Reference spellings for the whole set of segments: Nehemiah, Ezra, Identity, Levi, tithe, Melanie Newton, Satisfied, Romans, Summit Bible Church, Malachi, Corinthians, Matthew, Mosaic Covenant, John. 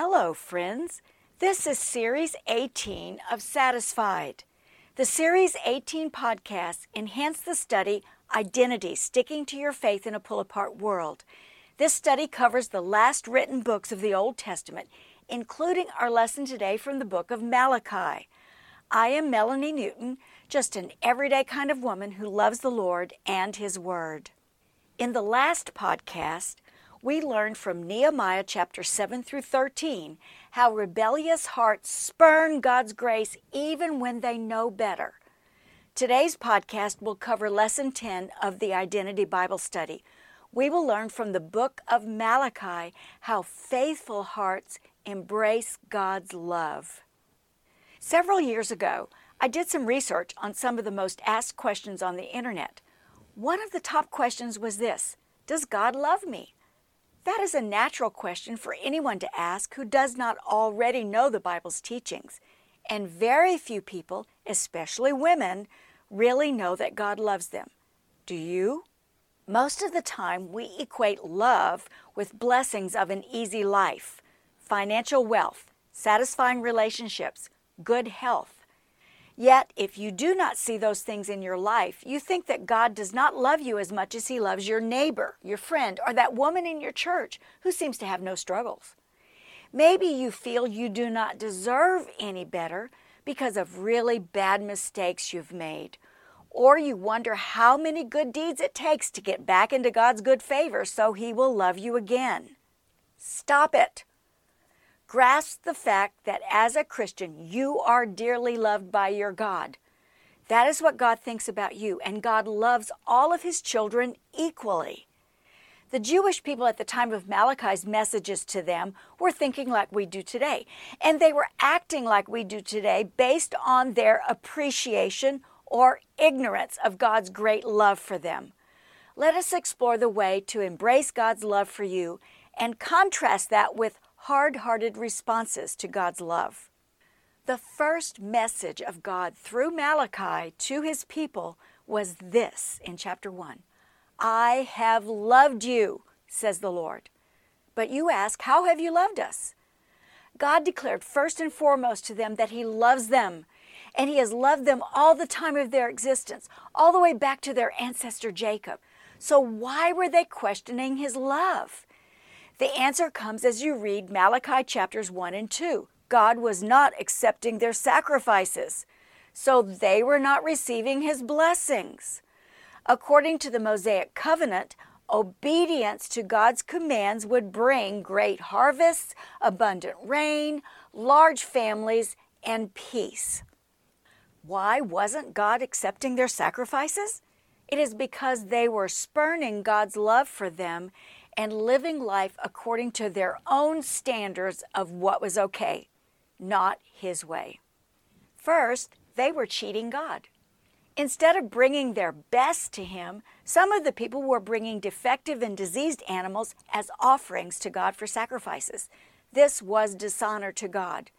Hello, friends. This is Series 18 of Satisfied. The Series 18 podcasts enhance the study Identity, Sticking to Your Faith in a Pull-Apart World. This study covers the last written books of the Old Testament, including our lesson today from the book of Malachi. I am Melanie Newton, just an everyday kind of woman who loves the Lord and His Word. In the last podcast, we learned from Nehemiah chapter 7 through 13 how rebellious hearts spurn God's grace even when they know better. Today's podcast will cover Lesson 10 of the Identity Bible Study. We will learn from the book of Malachi how faithful hearts embrace God's love. Several years ago, I did some research on some of the most asked questions on the internet. One of the top questions was this: does God love me? That is a natural question for anyone to ask who does not already know the Bible's teachings. And very few people, especially women, really know that God loves them. Do you? Most of the time, we equate love with blessings of an easy life, financial wealth, satisfying relationships, good health. Yet, if you do not see those things in your life, you think that God does not love you as much as He loves your neighbor, your friend, or that woman in your church who seems to have no struggles. Maybe you feel you do not deserve any better because of really bad mistakes you've made. Or you wonder how many good deeds it takes to get back into God's good favor so He will love you again. Stop it. Grasp the fact that as a Christian, you are dearly loved by your God. That is what God thinks about you, and God loves all of His children equally. The Jewish people at the time of Malachi's messages to them were thinking like we do today, and they were acting like we do today based on their appreciation or ignorance of God's great love for them. Let us explore the way to embrace God's love for you and contrast that with hard-hearted responses to God's love. The first message of God through Malachi to His people was this in chapter 1. I have loved you, says the Lord. But you ask, how have you loved us? God declared first and foremost to them that He loves them, and He has loved them all the time of their existence, all the way back to their ancestor Jacob. So why were they questioning His love? The answer comes as you read Malachi chapters 1 and 2. God was not accepting their sacrifices, so they were not receiving His blessings. According to the Mosaic Covenant, obedience to God's commands would bring great harvests, abundant rain, large families, and peace. Why wasn't God accepting their sacrifices? It is because they were spurning God's love for them and living life according to their own standards of what was okay, not His way. First, they were cheating God. Instead of bringing their best to Him, some of the people were bringing defective and diseased animals as offerings to God for sacrifices. This was dishonor to God.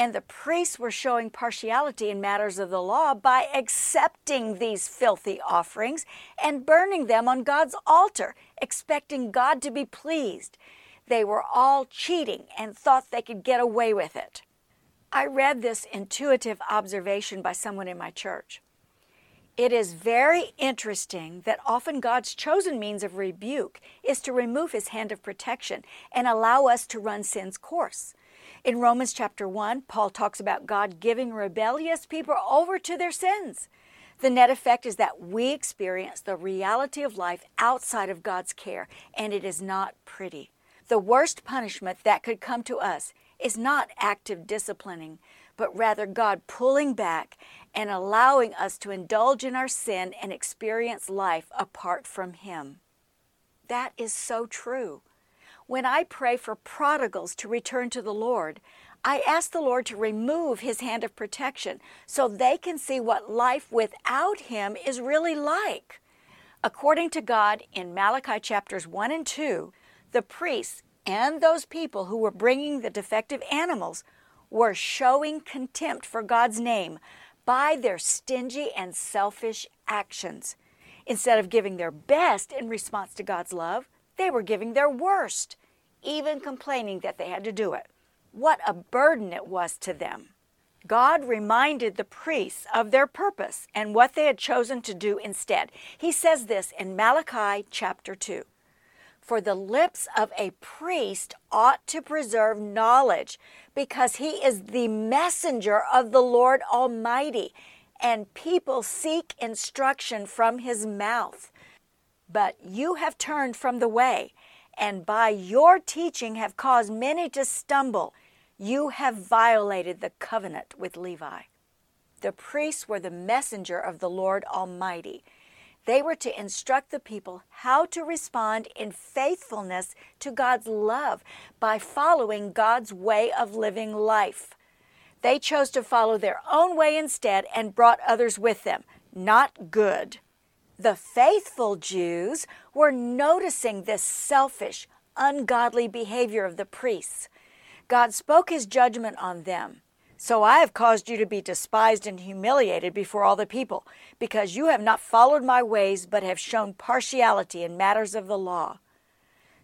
And the priests were showing partiality in matters of the law by accepting these filthy offerings and burning them on God's altar, expecting God to be pleased. They were all cheating and thought they could get away with it. I read this intuitive observation by someone in my church. It is very interesting that often God's chosen means of rebuke is to remove His hand of protection and allow us to run sin's course. In Romans chapter 1, Paul talks about God giving rebellious people over to their sins. The net effect is that we experience the reality of life outside of God's care, and it is not pretty. The worst punishment that could come to us is not active disciplining, but rather God pulling back and allowing us to indulge in our sin and experience life apart from Him. That is so true. When I pray for prodigals to return to the Lord, I ask the Lord to remove His hand of protection so they can see what life without Him is really like. According to God, in Malachi chapters 1 and 2, the priests and those people who were bringing the defective animals were showing contempt for God's name by their stingy and selfish actions. Instead of giving their best in response to God's love, they were giving their worst, even complaining that they had to do it. What a burden it was to them. God reminded the priests of their purpose and what they had chosen to do instead. He says this in Malachi chapter 2. For the lips of a priest ought to preserve knowledge, because he is the messenger of the Lord Almighty, and people seek instruction from his mouth. But you have turned from the way, and by your teaching have caused many to stumble. You have violated the covenant with Levi. The priests were the messenger of the Lord Almighty. They were to instruct the people how to respond in faithfulness to God's love by following God's way of living life. They chose to follow their own way instead and brought others with them. Not good. The faithful Jews were noticing this selfish, ungodly behavior of the priests. God spoke his judgment on them. So I have caused you to be despised and humiliated before all the people, because you have not followed my ways, but have shown partiality in matters of the law.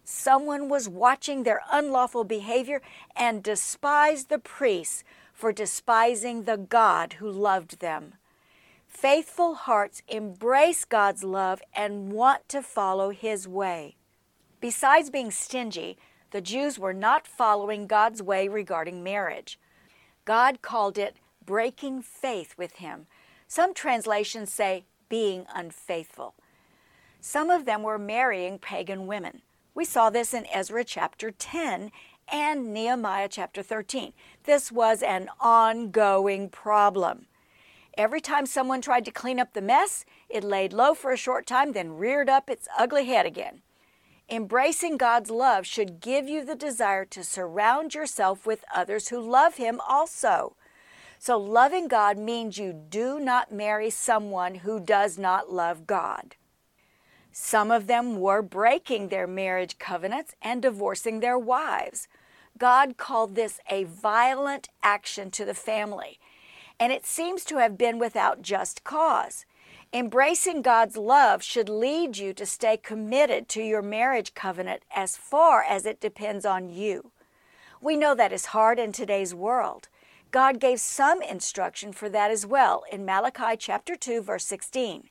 Someone was watching their unlawful behavior and despised the priests for despising the God who loved them. Faithful hearts embrace God's love and want to follow his way. Besides being stingy, the Jews were not following God's way regarding marriage. God called it breaking faith with him. Some translations say being unfaithful. Some of them were marrying pagan women. We saw this in Ezra chapter 10 and Nehemiah chapter 13. This was an ongoing problem. Every time someone tried to clean up the mess, it laid low for a short time, then reared up its ugly head again. Embracing God's love should give you the desire to surround yourself with others who love him also. So loving God means you do not marry someone who does not love God. Some of them were breaking their marriage covenants and divorcing their wives. God called this a violent action to the family, and it seems to have been without just cause. Embracing God's love should lead you to stay committed to your marriage covenant as far as it depends on you. We know that is hard in today's world. God gave some instruction for that as well in Malachi chapter 2, verse 16.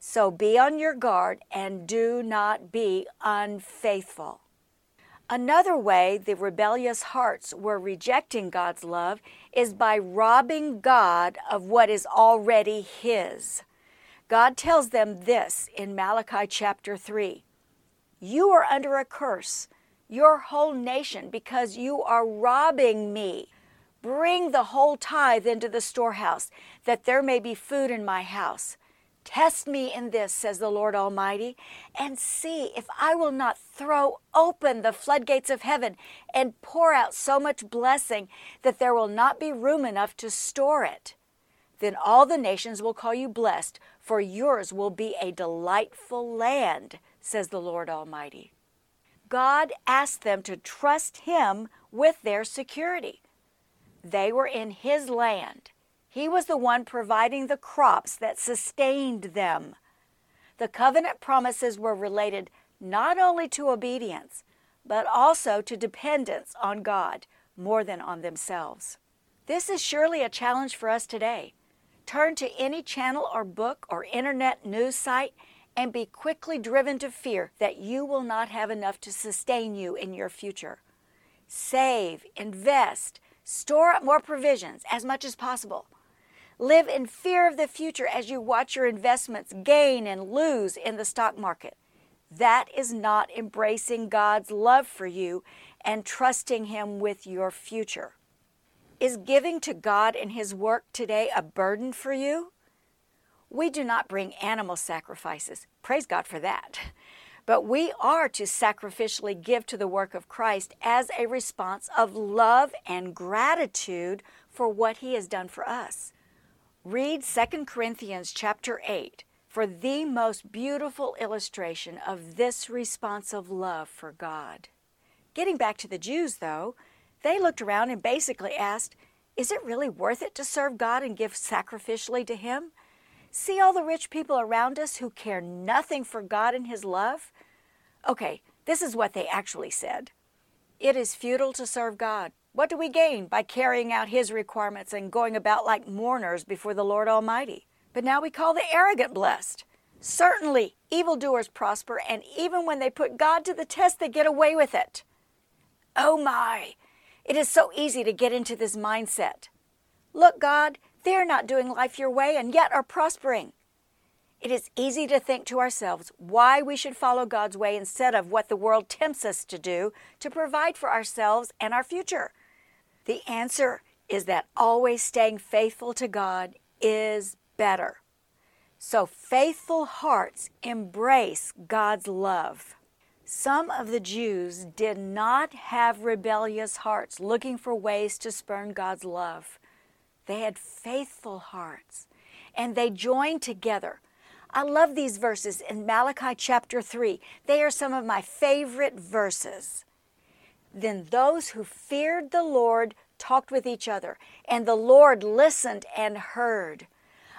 So be on your guard and do not be unfaithful. Another way the rebellious hearts were rejecting God's love is by robbing God of what is already his. God tells them this in Malachi chapter 3. You are under a curse, your whole nation, because you are robbing me. Bring the whole tithe into the storehouse, that there may be food in my house. Test me in this, says the Lord Almighty, and see if I will not throw open the floodgates of heaven and pour out so much blessing that there will not be room enough to store it. Then all the nations will call you blessed, for yours will be a delightful land, says the Lord Almighty. God asked them to trust him with their security. They were in his land. He was the one providing the crops that sustained them. The covenant promises were related not only to obedience, but also to dependence on God more than on themselves. This is surely a challenge for us today. Turn to any channel or book or internet news site and be quickly driven to fear that you will not have enough to sustain you in your future. Save, invest, store up more provisions as much as possible. Live in fear of the future as you watch your investments gain and lose in the stock market. That is not embracing God's love for you and trusting him with your future. Is giving to God and his work today a burden for you? We do not bring animal sacrifices. Praise God for that. But we are to sacrificially give to the work of Christ as a response of love and gratitude for what he has done for us. Read 2 Corinthians chapter 8 for the most beautiful illustration of this response of love for God. Getting back to the Jews, though, they looked around and basically asked, is it really worth it to serve God and give sacrificially to him? See all the rich people around us who care nothing for God and his love? Okay, this is what they actually said. It is futile to serve God. What do we gain by carrying out His requirements and going about like mourners before the Lord Almighty? But now we call the arrogant blessed. Certainly, evildoers prosper, and even when they put God to the test, they get away with it. Oh my! It is so easy to get into this mindset. Look, God, they are not doing life your way and yet are prospering. It is easy to think to ourselves why we should follow God's way instead of what the world tempts us to do to provide for ourselves and our future. The answer is that always staying faithful to God is better. So faithful hearts embrace God's love. Some of the Jews did not have rebellious hearts looking for ways to spurn God's love. They had faithful hearts, and they joined together. I love these verses in Malachi chapter 3. They are some of my favorite verses. Then those who feared the Lord talked with each other, and the Lord listened and heard.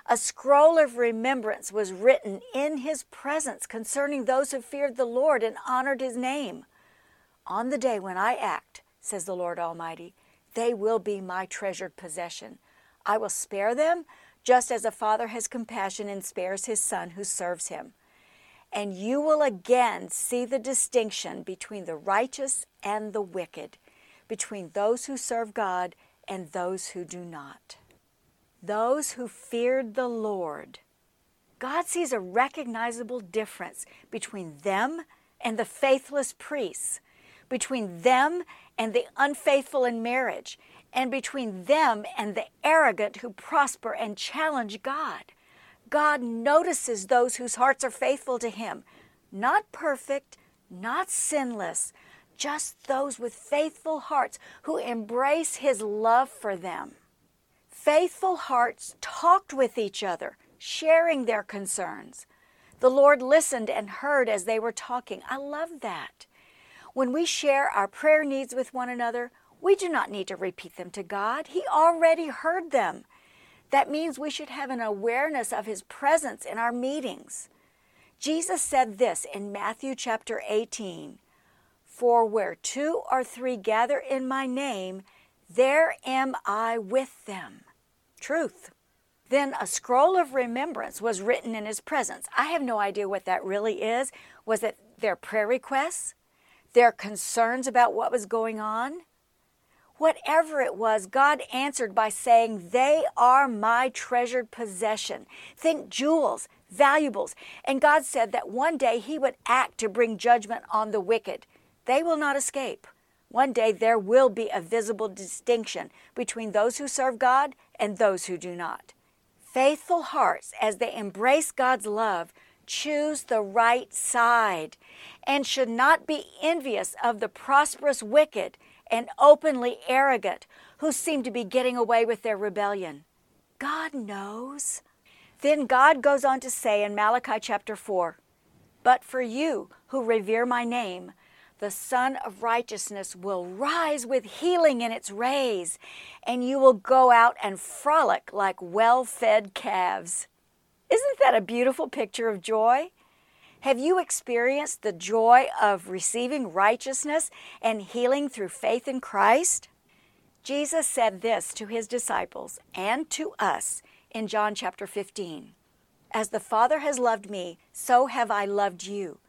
A scroll of remembrance was written in His presence concerning those who feared the Lord and honored His name. On the day when I act, says the Lord Almighty, they will be my treasured possession. I will spare them, just as a father has compassion and spares his son who serves him. And you will again see the distinction between the righteous and the wicked, between those who serve God and those who do not. Those who feared the Lord. God sees a recognizable difference between them and the faithless priests, between them and the unfaithful in marriage, and between them and the arrogant who prosper and challenge God. God notices those whose hearts are faithful to Him, not perfect, not sinless, just those with faithful hearts who embrace His love for them. Faithful hearts talked with each other, sharing their concerns. The Lord listened and heard as they were talking. I love that. When we share our prayer needs with one another, we do not need to repeat them to God. He already heard them. That means we should have an awareness of His presence in our meetings. Jesus said this in Matthew chapter 18, "For where 2 or 3 gather in my name, there am I with them." Truth. Then a scroll of remembrance was written in His presence. I have no idea what that really is. Was it their prayer requests? Their concerns about what was going on? Whatever it was, God answered by saying, "They are my treasured possession." Think jewels, valuables. And God said that one day He would act to bring judgment on the wicked. They will not escape. One day there will be a visible distinction between those who serve God and those who do not. Faithful hearts, as they embrace God's love, choose the right side and should not be envious of the prosperous wicked and openly arrogant who seem to be getting away with their rebellion. God knows. Then God goes on to say in Malachi chapter 4, "But for you who revere my name, the sun of righteousness will rise with healing in its rays, and you will go out and frolic like well-fed calves." Isn't that a beautiful picture of joy? Have you experienced the joy of receiving righteousness and healing through faith in Christ? Jesus said this to His disciples and to us in John chapter 15. "As the Father has loved me, so have I loved you.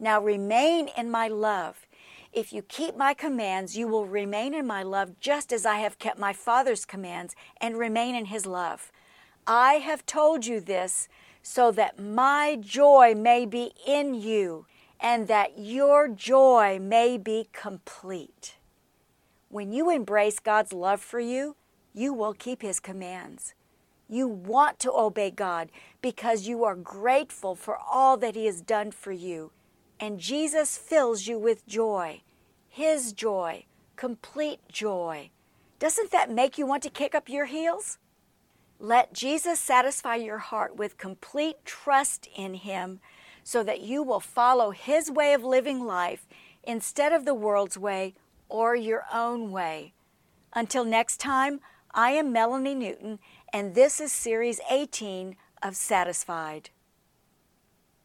Now remain in my love. If you keep my commands, you will remain in my love, just as I have kept my Father's commands and remain in His love. I have told you this, so that my joy may be in you, and that your joy may be complete." When you embrace God's love for you, you will keep His commands. You want to obey God because you are grateful for all that He has done for you. And Jesus fills you with joy, His joy, complete joy. Doesn't that make you want to kick up your heels? Let Jesus satisfy your heart with complete trust in Him so that you will follow His way of living life instead of the world's way or your own way. Until next time, I am Melanie Newton, and this is Series 18 of Satisfied.